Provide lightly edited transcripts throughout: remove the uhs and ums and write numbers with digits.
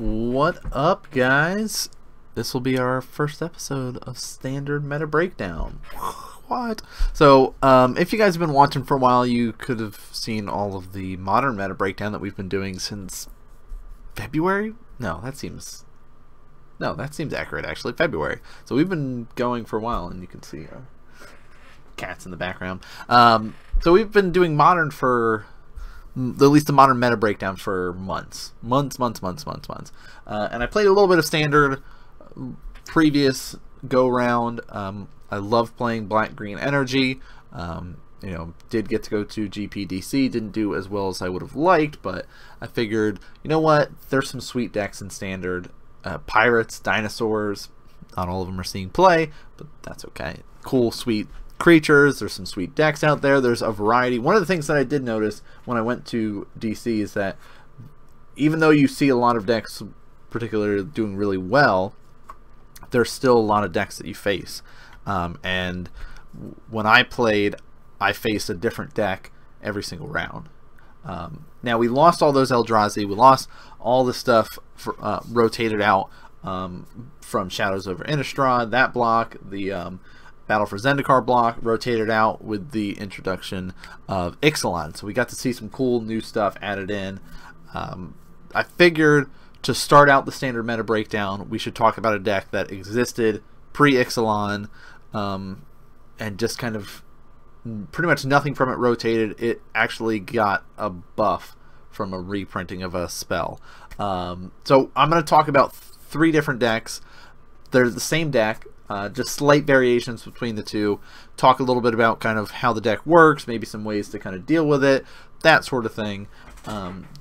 What up, guys? This will be our first episode of Standard Meta Breakdown. What? So, if you guys have been watching for a while, you could have seen all of the Modern Meta Breakdown that we've been doing since February? No, that seems accurate, actually. February. So we've been going for a while, and you can see cats in the background. So we've been doing Modern for... at least the Modern Meta Breakdown for months. And I played a little bit of Standard previous go-round. I love playing Black-Green Energy. You know, did get to go to GPDC. Didn't do as well as I would have liked, but I figured, you know what? There's some sweet decks in Standard. Pirates, Dinosaurs. Not all of them are seeing play, but that's okay. Cool, sweet creatures. There's some sweet decks out there. There's a variety. One of the things that I did notice when I went to DC is that even though you see a lot of decks particularly doing really well, there's still a lot of decks that you face. And when I played, I faced a different deck every single round. Now, we lost all those Eldrazi. We lost all the stuff for, rotated out from Shadows over Innistrad, that block, the Battle for Zendikar block rotated out with the introduction of Ixalan. So we got to see some cool new stuff added in. I figured to start out the Standard Meta Breakdown, we should talk about a deck that existed pre-Ixalan and just kind of pretty much nothing from it rotated. It actually got a buff from a reprinting of a spell. So I'm going to talk about three different decks. They're the same deck. Just slight variations between the two. Talk a little bit about kind of how the deck works, maybe some ways to kind of deal with it, that sort of thing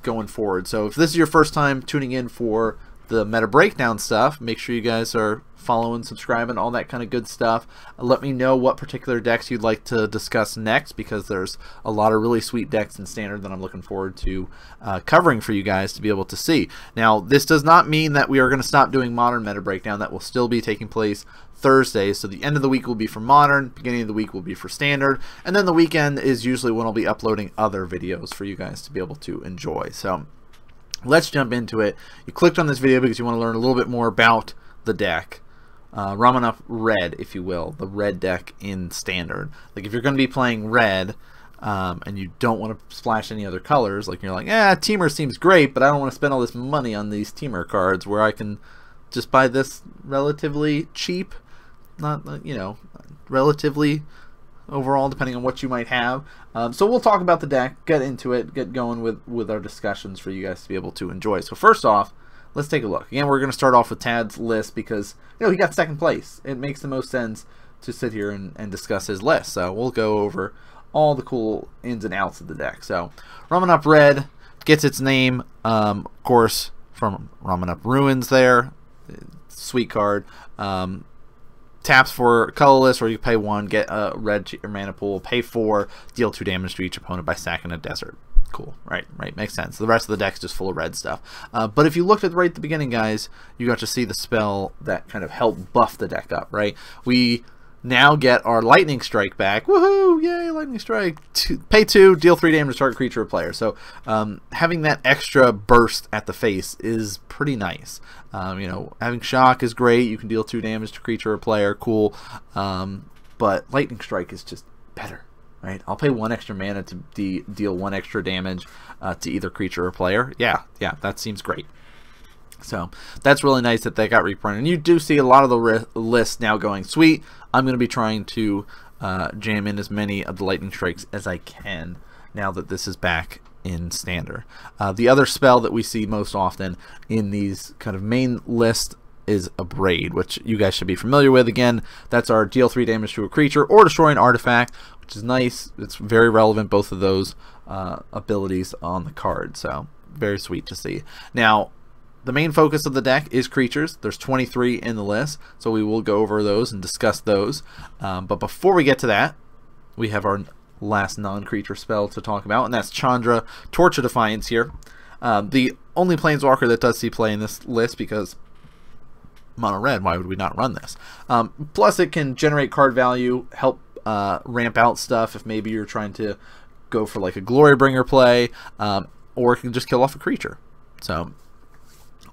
going forward. So if this is your first time tuning in for the Meta Breakdown stuff, make sure you guys are following, subscribing, all that kind of good stuff. Let me know what particular decks you'd like to discuss next, because there's a lot of really sweet decks in Standard that I'm looking forward to covering for you guys to be able to see. Now, this does not mean that we are going to stop doing Modern Meta Breakdown. That will still be taking place Thursday, so the end of the week will be for Modern, beginning of the week will be for Standard, and then the weekend is usually when I'll be uploading other videos for you guys to be able to enjoy. So let's jump into it. You clicked on this video because you want to learn a little bit more about the deck. Ramunap Red, if you will, the red deck in Standard. Like, if you're going to be playing red and you don't want to splash any other colors, like you're like, yeah, Teamer seems great, but I don't want to spend all this money on these Teamer cards where I can just buy this relatively cheap, not, you know, relatively overall, depending on what you might have. So we'll talk about the deck, get into it, get going with our discussions for you guys to be able to enjoy. So first off, let's take a look. Again, we're going to start off with Tad's list because, you know, he got second place. It makes the most sense to sit here and discuss his list. So we'll go over all the cool ins and outs of the deck. So Ramunap Red gets its name, of course, from Ramunap Ruins there. Sweet card. Taps for colorless, or you pay one, get a red to your mana pool, pay four, deal 2 damage to each opponent by sacking a desert. Cool, right, makes sense. The rest of the deck's just full of red stuff. But if you looked at right at the beginning, guys, you got to see the spell that kind of helped buff the deck up, right? We now get our Lightning Strike back. Woohoo! Yay, Lightning Strike! Pay 2, deal 3 damage to target creature or player. So having that extra burst at the face is pretty nice. You know, having Shock is great. You can deal 2 damage to creature or player. Cool. But Lightning Strike is just better, right? I'll pay 1 extra mana to deal 1 extra damage to either creature or player. Yeah, that seems great. So that's really nice that they got reprinted. And you do see a lot of the list now going, sweet, I'm going to be trying to jam in as many of the Lightning Strikes as I can now that this is back in Standard. The other spell that we see most often in these kind of main lists is Abrade, which you guys should be familiar with. Again, that's our deal 3 damage to a creature or destroy an artifact, which is nice. It's very relevant, both of those abilities on the card. So very sweet to see. Now, the main focus of the deck is creatures. There's 23 in the list, so we will go over those and discuss those. But before we get to that, we have our last non-creature spell to talk about, and that's Chandra, Torch of Defiance here. The only Planeswalker that does see play in this list, because mono red, why would we not run this? Plus, it can generate card value, help ramp out stuff if maybe you're trying to go for like a Glorybringer play, or it can just kill off a creature. So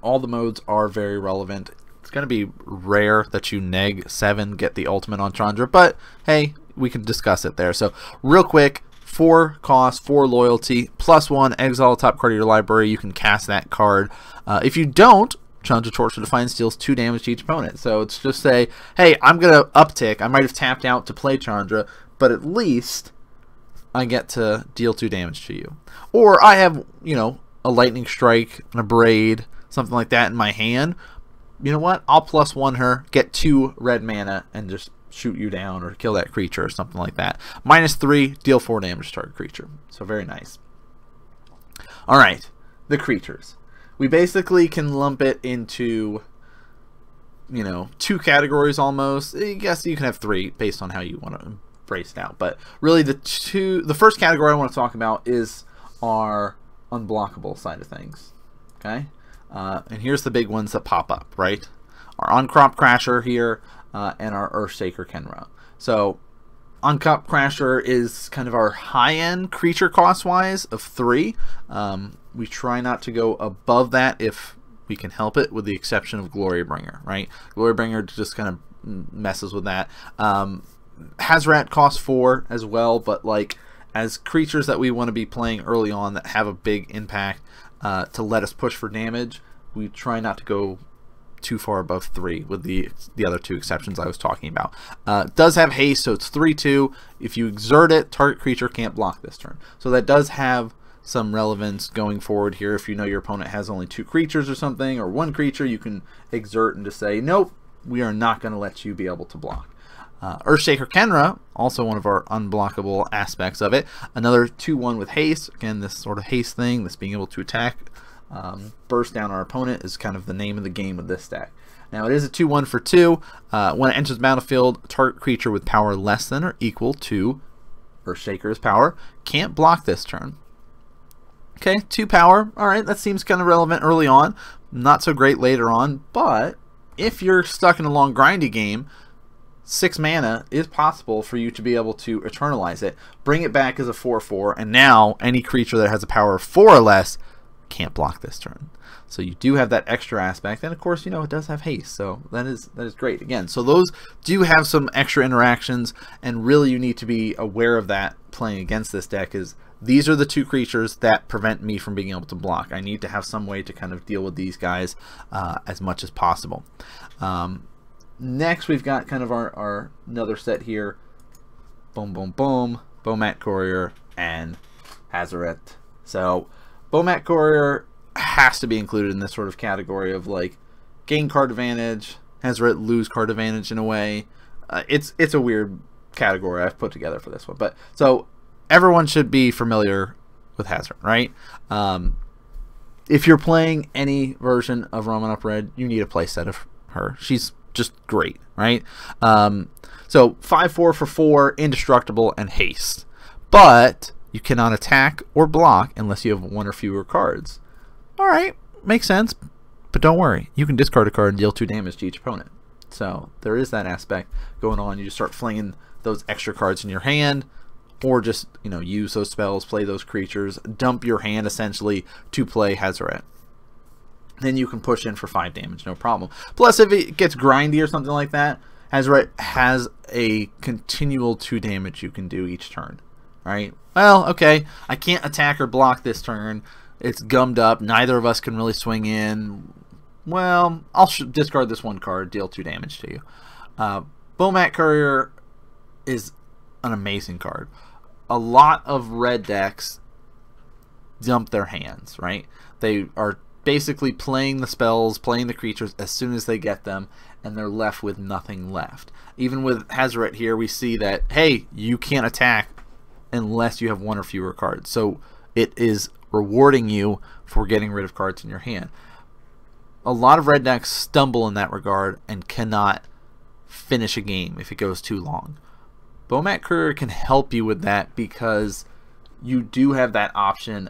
all the modes are very relevant. It's going to be rare that you neg 7 get the ultimate on Chandra, but hey, we can discuss it there. So real quick, 4 cost, 4 loyalty, +1, exile the top card of your library. You can cast that card. If you don't, Chandra Torch of Defiance deals 2 damage to each opponent. So it's just say, hey, I'm going to uptick. I might have tapped out to play Chandra, but at least I get to deal 2 damage to you. Or I have, you know, a Lightning Strike, an Abrade, something like that in my hand. You know what? I'll +1 her, get 2 red mana, and just shoot you down or kill that creature or something like that. -3, deal 4 damage to target creature. So very nice. All right, the creatures. We basically can lump it into, you know, 2 categories almost. I guess you can have 3 based on how you want to embrace it out. But really the first category I want to talk about is our unblockable side of things. Okay? And here's the big ones that pop up, right? Our Ahn-Crop Crasher here, and our Earthshaker Khenra. So Ahn-Crop Crasher is kind of our high-end creature cost-wise of 3. We try not to go above that if we can help it, with the exception of Glorybringer, right? Glorybringer just kind of messes with that. Hazoret costs 4 as well, but like as creatures that we want to be playing early on that have a big impact to let us push for damage, we try not to go too far above 3, with the other 2 exceptions I was talking about. Does have haste, so it's 3/2. If you exert it, target creature can't block this turn. So that does have some relevance going forward here. If you know your opponent has only 2 creatures or something, or 1 creature, you can exert and just say, nope, we are not going to let you be able to block. Earthshaker Khenra, also one of our unblockable aspects of it. Another 2/1 with haste. Again, this sort of haste thing, this being able to attack, burst down our opponent, is kind of the name of the game with this stack. Now it is a 2/1 for 2. When it enters the battlefield, target creature with power less than or equal to Earthshaker's power can't block this turn. Okay, 2 power. All right, that seems kind of relevant early on. Not so great later on, but if you're stuck in a long grindy game, 6 mana is possible for you to be able to eternalize it, bring it back as a 4/4, and now any creature that has a power of 4 or less can't block this turn. So you do have that extra aspect, and of course, you know, it does have haste, so that is great. Again, so those do have some extra interactions, and really you need to be aware of that playing against this deck. Is these are the 2 creatures that prevent me from being able to block. I need to have some way to kind of deal with these guys as much as possible. Next, we've got kind of our another set here. Boom, boom, boom. Bomat Courier and Hazoret. So Bomat Courier has to be included in this sort of category of like gain card advantage, Hazoret lose card advantage in a way. It's a weird category I've put together for this one. But so everyone should be familiar with Hazoret, right? If you're playing any version of Ramunap Red, you need a playset of her. She's just great, right? So 5/4 for 4, indestructible and haste, but you cannot attack or block unless you have 1 or fewer cards. All right, makes sense, but don't worry, you can discard a card and deal 2 damage to each opponent. So there is that aspect going on. You just start flinging those extra cards in your hand, or just, you know, use those spells, play those creatures, dump your hand essentially to play Hazoret. Then you can push in for 5 damage, no problem. Plus, if it gets grindy or something like that, Hazoret has a continual 2 damage you can do each turn, right? Well, okay, I can't attack or block this turn. It's gummed up. Neither of us can really swing in. Well, I'll discard this 1 card, deal 2 damage to you. Bomat Courier is an amazing card. A lot of red decks dump their hands, right? They are basically playing the spells, playing the creatures as soon as they get them, and they're left with nothing left. Even with Hazoret here, we see that, hey, you can't attack unless you have 1 or fewer cards. So it is rewarding you for getting rid of cards in your hand. A lot of red decks stumble in that regard and cannot finish a game if it goes too long. Bomat Courier can help you with that because you do have that option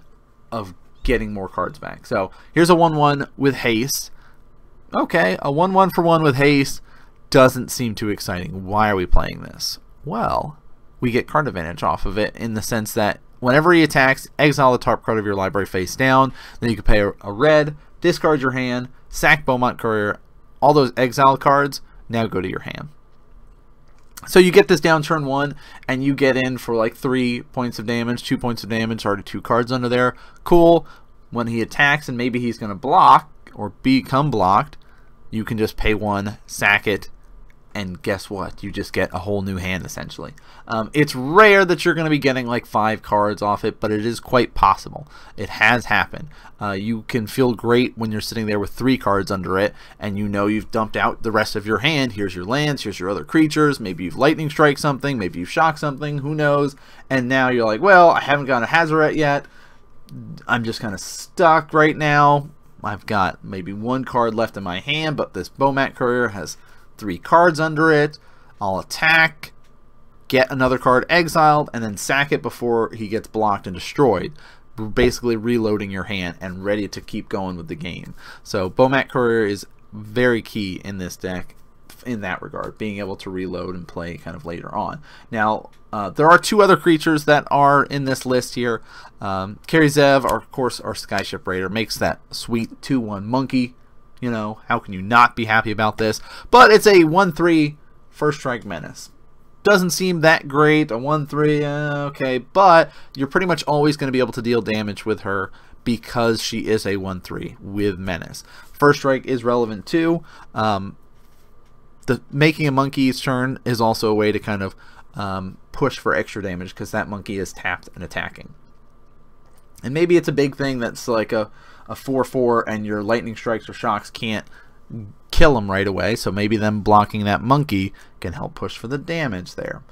of getting more cards back. So here's a 1/1 with haste. Okay, a 1/1 for 1 with haste doesn't seem too exciting. Why are we playing this? Well, we get card advantage off of it in the sense that whenever he attacks, exile the top card of your library face down. Then you can pay a red, discard your hand, sack Bomat Courier, all those exile cards now go to your hand. So you get this down turn one, and you get in for like 3 points of damage, 2 points of damage, already two cards under there. Cool. When he attacks, and maybe he's going to block or become blocked, you can just pay one, sack it, and guess what? You just get a whole new hand, essentially. It's rare that you're going to be getting like 5 cards off it, but it is quite possible. It has happened. You can feel great when you're sitting there with 3 cards under it, and you know you've dumped out the rest of your hand. Here's your lands, here's your other creatures, maybe you've lightning strike something, maybe you've shocked something, who knows? And now you're like, well, I haven't gotten a Hazoret yet. I'm just kind of stuck right now. I've got maybe 1 card left in my hand, but this Bomat Courier has 3 cards under it. I'll attack, get another card exiled, and then sack it before he gets blocked and destroyed. Basically reloading your hand and ready to keep going with the game. So Bomat Courier is very key in this deck in that regard, being able to reload and play kind of later on. Now, there are 2 other creatures that are in this list here. Kari Zev, of course, our Skyship Raider, makes that sweet 2-1 monkey. You know, how can you not be happy about this? But it's a 1-3 first strike menace. Doesn't seem that great, a 1-3, okay, but you're pretty much always going to be able to deal damage with her because she is a 1-3 with menace. First strike is relevant too. Making a monkey's turn is also a way to kind of push for extra damage because that monkey is tapped and attacking. And maybe it's a big thing that's like a 4-4 and your lightning strikes or shocks can't kill him right away, so maybe them blocking that monkey can help push for the damage there.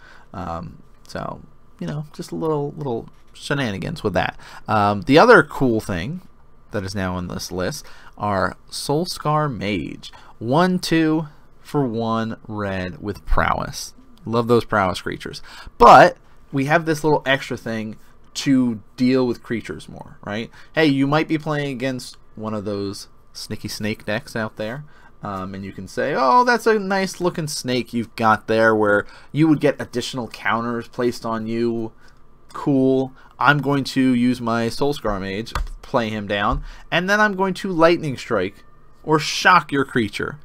So, you know, just a little shenanigans with that. The other cool thing that is now on this list are Soulscar Mage. 1-2 for 1 red with prowess. Love those prowess creatures. But we have this little extra thing to deal with creatures more, right? Hey, you might be playing against one of those sneaky snake decks out there, and you can say, oh, that's a nice looking snake you've got there where you would get additional counters placed on you. Cool. I'm going to use my Soulscar Mage, play him down, and then I'm going to lightning strike or shock your creature.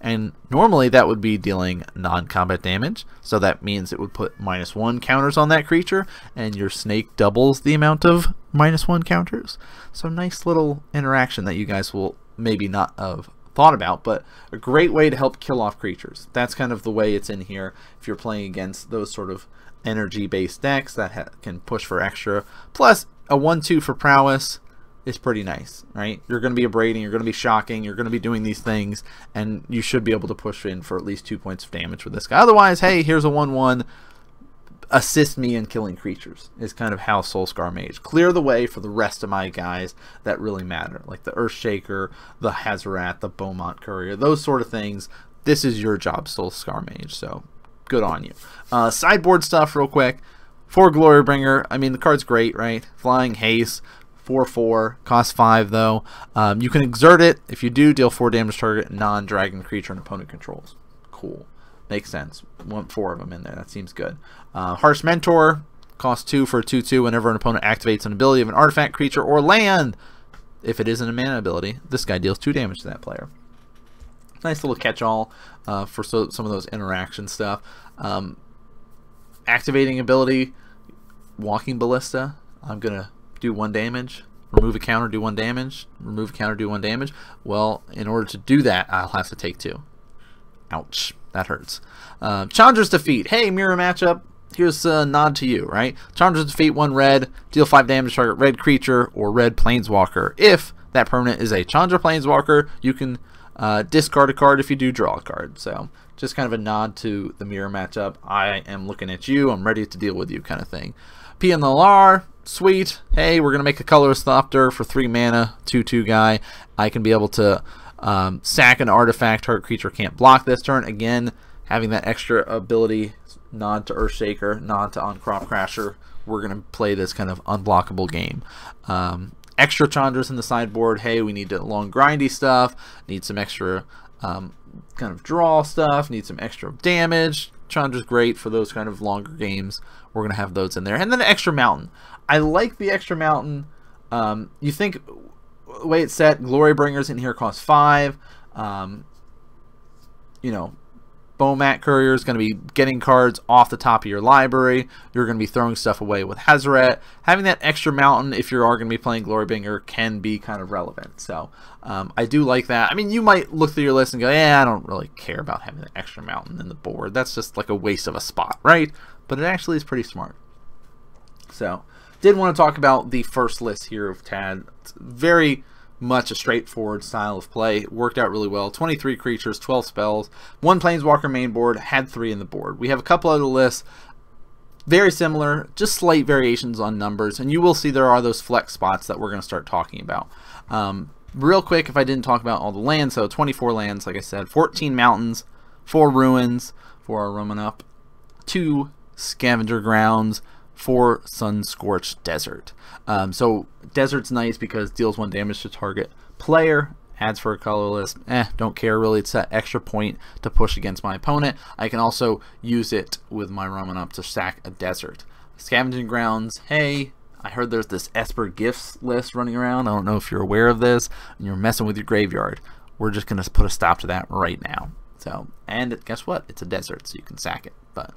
And normally that would be dealing non-combat damage, so that means it would put -1 counters on that creature, and your snake doubles the amount of -1 counters. So nice little interaction that you guys will maybe not have thought about, but a great way to help kill off creatures. That's kind of the way it's in here if you're playing against those sort of energy-based decks that can push for extra. Plus, a 1-2 for prowess. It's pretty nice, right? You're going to be abrading, you're going to be shocking, you're going to be doing these things, and you should be able to push in for at least 2 points of damage with this guy. Otherwise, hey, here's a 1-1, assist me in killing creatures, is kind of how Soulscar Mage. Clear the way for the rest of my guys that really matter, like the Earthshaker, the Hazoret, the Bomat Courier, those sort of things. This is your job, Soulscar Mage, so good on you. Sideboard stuff real quick. For Glorybringer, I mean, the card's great, right? Flying Haste. 4-4, cost 5 though. You can exert it. If you do, deal 4 damage target non-dragon creature and opponent controls. Cool. Makes sense. Want 4 of them in there. That seems good. Harsh Mentor, cost 2 for a 2-2 whenever an opponent activates an ability of an artifact, creature, or land. If it isn't a mana ability, this guy deals 2 damage to that player. Nice little catch-all for some of those interaction stuff. Activating ability, Walking Ballista. I'm going to do 1 damage, remove a counter, do 1 damage, remove a counter, do 1 damage. Well, in order to do that, I'll have to take 2. Ouch, that hurts. Chandra's Defeat. Hey, mirror matchup, here's a nod to you, right? Chandra's Defeat, 1 red, deal 5 damage, target red creature or red planeswalker. If that permanent is a Chandra planeswalker, you can discard a card. If you do, draw a card. So just kind of a nod to the mirror matchup. I am looking at you, I'm ready to deal with you kind of thing. PNLR, sweet. Hey, we're going to make a colorless Thopter for 3 mana, 2-2 guy. I can be able to sack an artifact. Target creature can't block this turn. Again, having that extra ability, nod to Earthshaker, nod to Ahn-Crop Crasher. We're going to play this kind of unblockable game. Extra Chandras in the sideboard. Hey, we need long grindy stuff, need some extra kind of draw stuff, need some extra damage. Chandra's great for those kind of longer games. We're going to have those in there. And then an extra mountain. I like the extra mountain. You think the way it's set, Glorybringers in here cost 5. You know, Bomat Courier is going to be getting cards off the top of your library. You're going to be throwing stuff away with Hazoret. Having that extra mountain, if you are going to be playing Glorybringer, can be kind of relevant. So I do like that. I mean, you might look through your list and go, yeah, I don't really care about having an extra mountain in the board. That's just like a waste of a spot, right? But it actually is pretty smart. So did want to talk about the first list here of Tad. It's very much a straightforward style of play. It worked out really well. 23 creatures, 12 spells, 1 Planeswalker main board, had 3 in the board. We have a couple other lists, very similar, just slight variations on numbers, and you will see there are those flex spots that we're going to start talking about. Real quick, if I didn't talk about all the lands, so 24 lands, like I said, 14 mountains, 4 ruins for our Ramunap, 2 Scavenger Grounds, for Sunscorched Desert. So Desert's nice because deals 1 damage to target player, adds for a colorless, don't care really, it's that extra point to push against my opponent. I can also use it with my Ramunap to sack a desert. Scavenging Grounds, hey, I heard there's this Esper Gifts list running around, I don't know if you're aware of this, and you're messing with your graveyard. We're just going to put a stop to that right now. So, and guess what, it's a desert, so you can sack it, but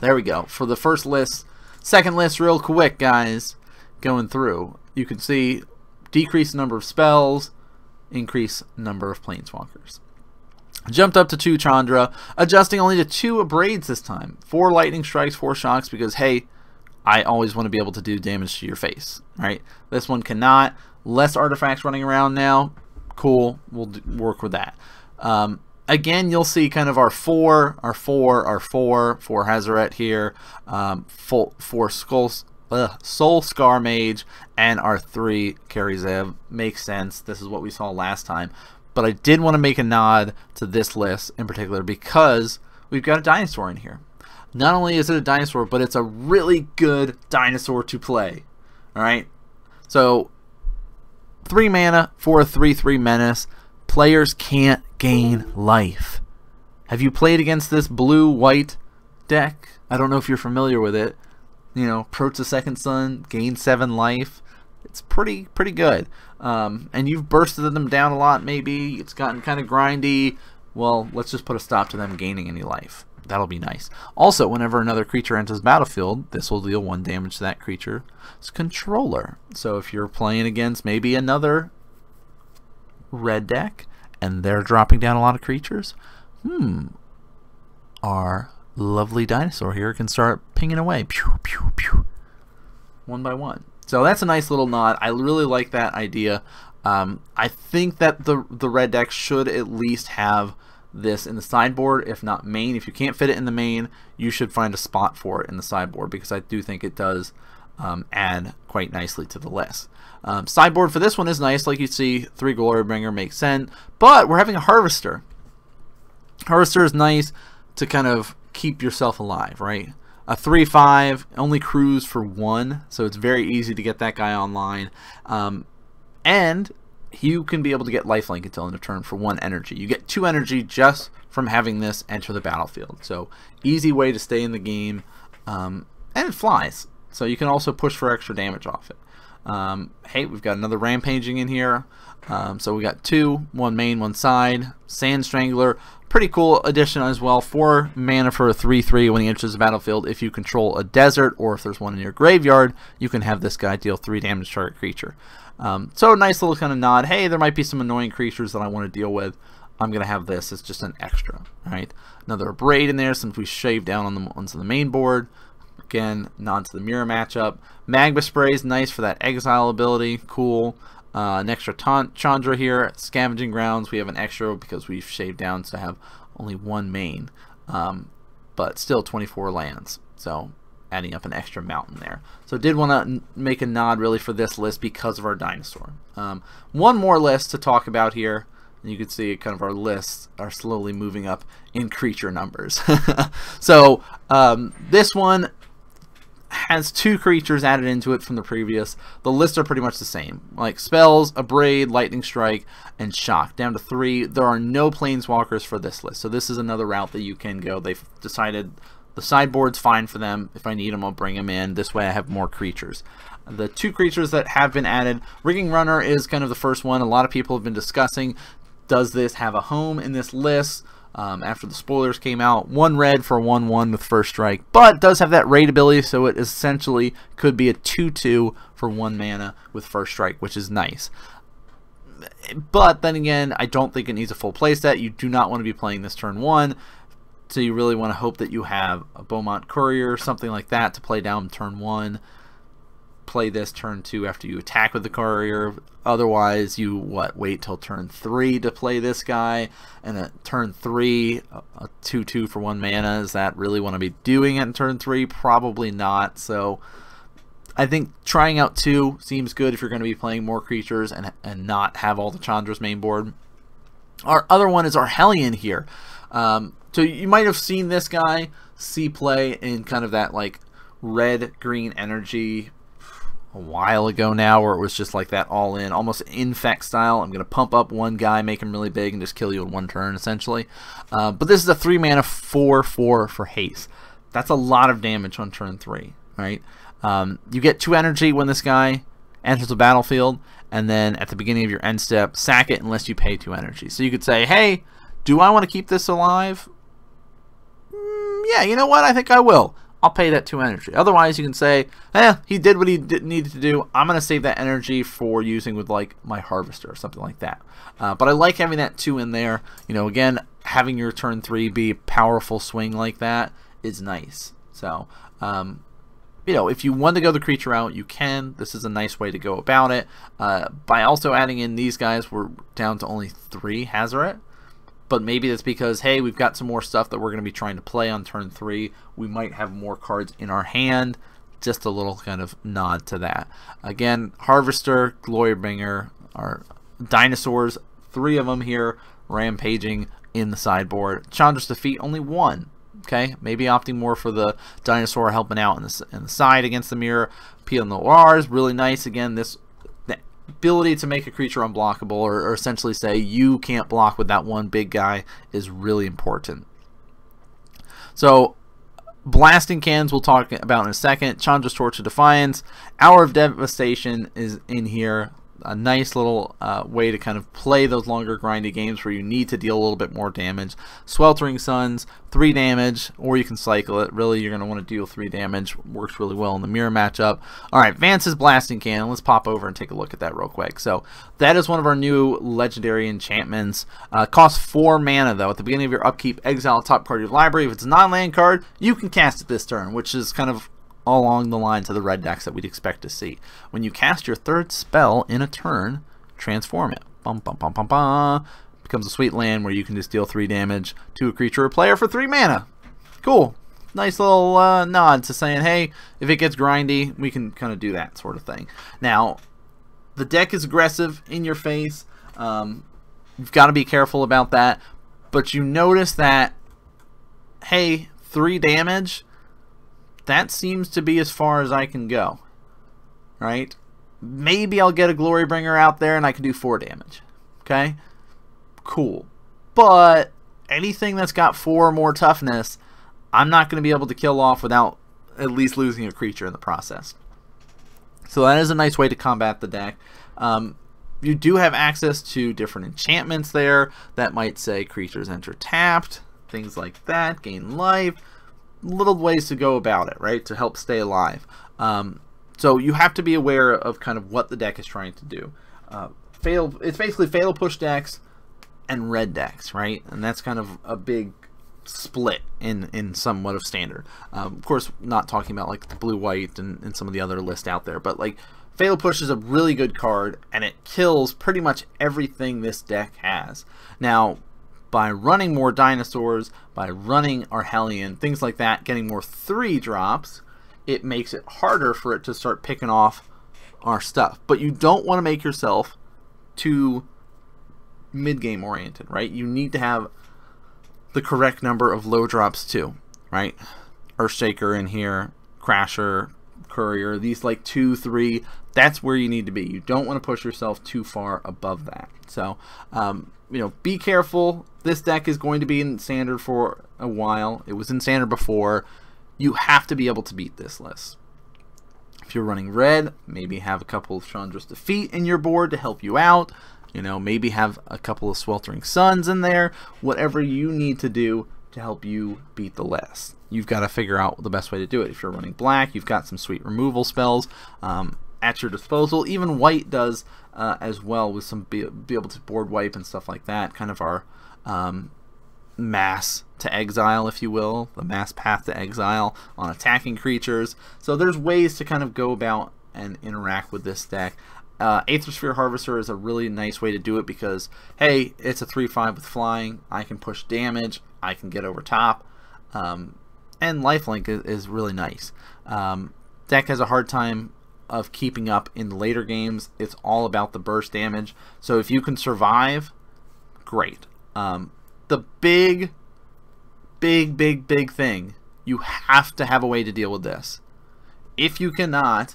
there we go for the first list. Second list, real quick, guys. Going through, you can see decreased number of spells, increased number of planeswalkers. Jumped up to 2 Chandra, adjusting only to 2 Abrades this time. 4 Lightning Strikes, 4 Shocks, because hey, I always want to be able to do damage to your face, right? This one cannot. Less artifacts running around now. Cool, we'll work with that. Again, you'll see kind of our four Hazoret here, 4 Soulscar Mage, and our 3 Kari Zev. Makes sense. This is what we saw last time. But I did want to make a nod to this list in particular because we've got a dinosaur in here. Not only is it a dinosaur, but it's a really good dinosaur to play. All right. So 3 mana for a 3/3 menace. Players can't gain life. Have you played against this blue-white deck? I don't know if you're familiar with it. You know, approach the second sun, gain 7 life. It's pretty good. And you've bursted them down a lot, maybe. It's gotten kind of grindy. Well, let's just put a stop to them gaining any life. That'll be nice. Also, whenever another creature enters battlefield, this will deal 1 damage to that creature's controller. So if you're playing against maybe another red deck and they're dropping down a lot of creatures, our lovely dinosaur here can start pinging away, pew pew pew, 1 by 1. So that's a nice little nod. I really like that idea. I think that the red deck should at least have this in the sideboard, if not main. If you can't fit it in the main, you should find a spot for it in the sideboard, because I do think it does add quite nicely to the list. Sideboard for this one is nice. Like you see, 3 Glorybringer makes sense, but we're having a Harvester. Harvester is nice to kind of keep yourself alive, right? A 3/5 only cruise for 1, so it's very easy to get that guy online, and you can be able to get lifelink until end of turn for 1 energy. You get 2 energy just from having this enter the battlefield, so easy way to stay in the game, and it flies, so you can also push for extra damage off it. Hey, we've got another Rampaging in here. So we got 2, 1 main, 1 side. Sand Strangler, pretty cool addition as well. 4 mana for a 3/3 when he enters the battlefield. If you control a desert, or if there's one in your graveyard, you can have this guy deal 3 damage to target creature. So nice little kind of nod. Hey, there might be some annoying creatures that I want to deal with. I'm going to have this. It's just an extra, right? Another Abrade in there since we shaved down on them onto the main board. Again, nod to the mirror matchup. Magma Spray is nice for that exile ability. Cool. An extra Chandra here. Scavenging Grounds, we have an extra because we've shaved down to have only 1 main. But still 24 lands. So adding up an extra mountain there. So did want to make a nod really for this list because of our dinosaur. One more list to talk about here. You can see kind of our lists are slowly moving up in creature numbers. So this one has 2 creatures added into it from the previous. The lists are pretty much the same, like spells, Abrade, Lightning Strike, and Shock, down to 3. There are no planeswalkers for this list, so this is another route that you can go. They've decided The sideboard's fine for them. If I need them, I'll bring them in. This way I have more creatures. The two creatures that have been added, Rigging Runner is kind of the first one. A lot of people have been discussing, does this have a home in this list? After the spoilers came out, 1 red for 1/1 with first strike, but does have that raid ability, so it essentially could be a 2/2 for 1 mana with first strike, which is nice. But then again, I don't think it needs a full playset. You do not want to be playing this turn 1, so you really want to hope that you have a Bomat Courier, something like that, to play down turn 1. Play this turn 2 after you attack with the courier. Otherwise, you wait till turn 3 to play this guy, and at turn 3, a 2/2 for 1 mana. Is that really want to be doing it in turn 3? Probably not. So I think trying out 2 seems good if you're going to be playing more creatures and not have all the Chandra's main board. Our other one is our Hellion here. So you might have seen this guy see play in kind of that like red green energy a while ago now, where it was just like that all in, almost infect style. I'm going to pump up one guy, make him really big, and just kill you in 1 turn essentially. But this is a 3 mana 4/4 for haste. That's a lot of damage on turn 3, right? You get 2 energy when this guy enters the battlefield, and then at the beginning of your end step, sack it unless you pay 2 energy. So you could say, hey, do I want to keep this alive? Yeah, you know what? I think I will. I'll pay that 2 energy. Otherwise, you can say, eh, he did what he needed to do. I'm going to save that energy for using with, like, my Harvester or something like that. But I like having that 2 in there. You know, again, having your turn 3 be a powerful swing like that is nice. So, you know, if you want to go the creature out, you can. This is a nice way to go about it. By also adding in these guys, we're down to only 3 Hazoret. But maybe that's because, hey, we've got some more stuff that we're going to be trying to play on turn 3. We might have more cards in our hand. Just a little kind of nod to that. Again, Harvester, Glorybringer, our dinosaurs, 3 of them here, rampaging in the sideboard. Chandra's Defeat, only 1. Okay, maybe opting more for the dinosaur helping out in the side against the mirror. Peel Noir is really nice. Again, this ability to make a creature unblockable, or essentially say you can't block with that one big guy, is really important. So blasting cans we'll talk about in a second. Chandra's Torch of Defiance, Hour of Devastation is in here. A nice little way to kind of play those longer grindy games where you need to deal a little bit more damage. Sweltering Suns, 3 damage, or you can cycle it. Really, you're going to want to deal 3 damage. Works really well in the mirror matchup. All right, Vance's Blasting Cannon. Let's pop over and take a look at that real quick. So that is one of our new legendary enchantments. Costs 4 mana, though. At the beginning of your upkeep, exile a top card of your library. If it's a non-land card, you can cast it this turn, which is kind of along the lines of the red decks that we'd expect to see. When you cast your 3rd spell in a turn, transform it. Bum, bum, bum, bum, bum. Becomes a sweet land where you can just deal 3 damage to a creature or player for 3 mana. Cool. Nice little nod to saying, hey, if it gets grindy, we can kind of do that sort of thing. Now, the deck is aggressive in your face. You've got to be careful about that. But you notice that, hey, 3 damage... that seems to be as far as I can go, right? Maybe I'll get a Glorybringer out there and I can do 4 damage, okay? Cool. But anything that's got 4 or more toughness, I'm not going to be able to kill off without at least losing a creature in the process. So that is a nice way to combat the deck. You do have access to different enchantments there that might say creatures enter tapped, things like that, gain life. Little ways to go about it, right, to help stay alive. So you have to be aware of kind of what the deck is trying to do. It's basically fatal push decks and red decks, right? And that's kind of a big split in somewhat of standard. Of course, not talking about like the blue-white and some of the other lists out there, but like fatal push is a really good card, and it kills pretty much everything this deck has. Now, by running more dinosaurs, by running our Hellion, things like that, getting more 3 drops, it makes it harder for it to start picking off our stuff. But you don't want to make yourself too mid-game oriented, right? You need to have the correct number of low drops too, right? Earthshaker in here, Crasher, Courier, these like 2, 3 that's where you need to be. You don't want to push yourself too far above that. So, you know, be careful. This deck is going to be in standard for a while. It was in standard before. You have to be able to beat this list. If you're running red, maybe have a couple of Chandra's Defeat in your board to help you out. You know, maybe have a couple of Sweltering Suns in there. Whatever you need to do to help you beat the list. You've got to figure out the best way to do it. If you're running black, you've got some sweet removal spells at your disposal. Even white does as well, with some be able to board wipe and stuff like that. Kind of our mass to exile, if you will, the mass path to exile on attacking creatures. So there's ways to kind of go about and interact with this deck. Aether Sphere Harvester is a really nice way to do it because, hey, it's a 3/5 with flying. I can push damage. I can get over top. And lifelink is really nice. Deck has a hard time of keeping up in the later games. It's all about the burst damage. So if you can survive, great. The big thing, you have to have a way to deal with this. If you cannot,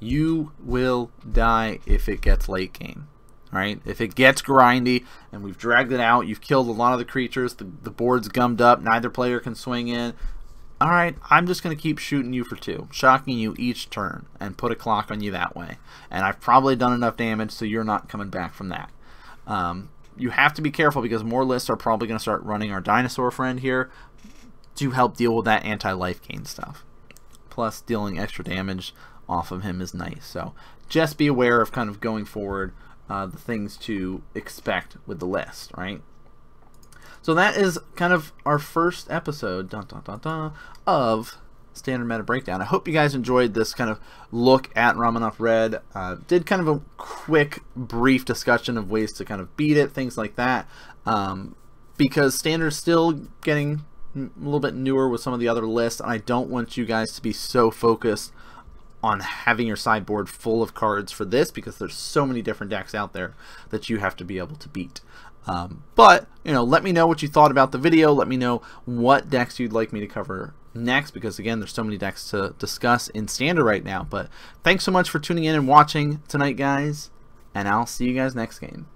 you will die if it gets late game. Right? If it gets grindy and we've dragged it out, you've killed a lot of the creatures, the board's gummed up, neither player can swing in. Alright, I'm just going to keep shooting you for two, shocking you each turn, and put a clock on you that way. And I've probably done enough damage, so you're not coming back from that. You have to be careful because more lists are probably going to start running our dinosaur friend here to help deal with that anti-life gain stuff. Plus, dealing extra damage off of him is nice. So, just be aware of kind of going forward the things to expect with the list, right? So that is kind of our first episode of Standard Meta Breakdown. I hope you guys enjoyed this kind of look at Ramunap Red. Did kind of a quick, brief discussion of ways to kind of beat it, things like that. Because Standard's still getting a little bit newer with some of the other lists, and I don't want you guys to be so focused on having your sideboard full of cards for this, because there's so many different decks out there that you have to be able to beat. But, you know, let me know what you thought about the video. Let me know what decks you'd like me to cover next, because again, there's so many decks to discuss in standard right now. But thanks so much for tuning in and watching tonight, guys, and I'll see you guys next game.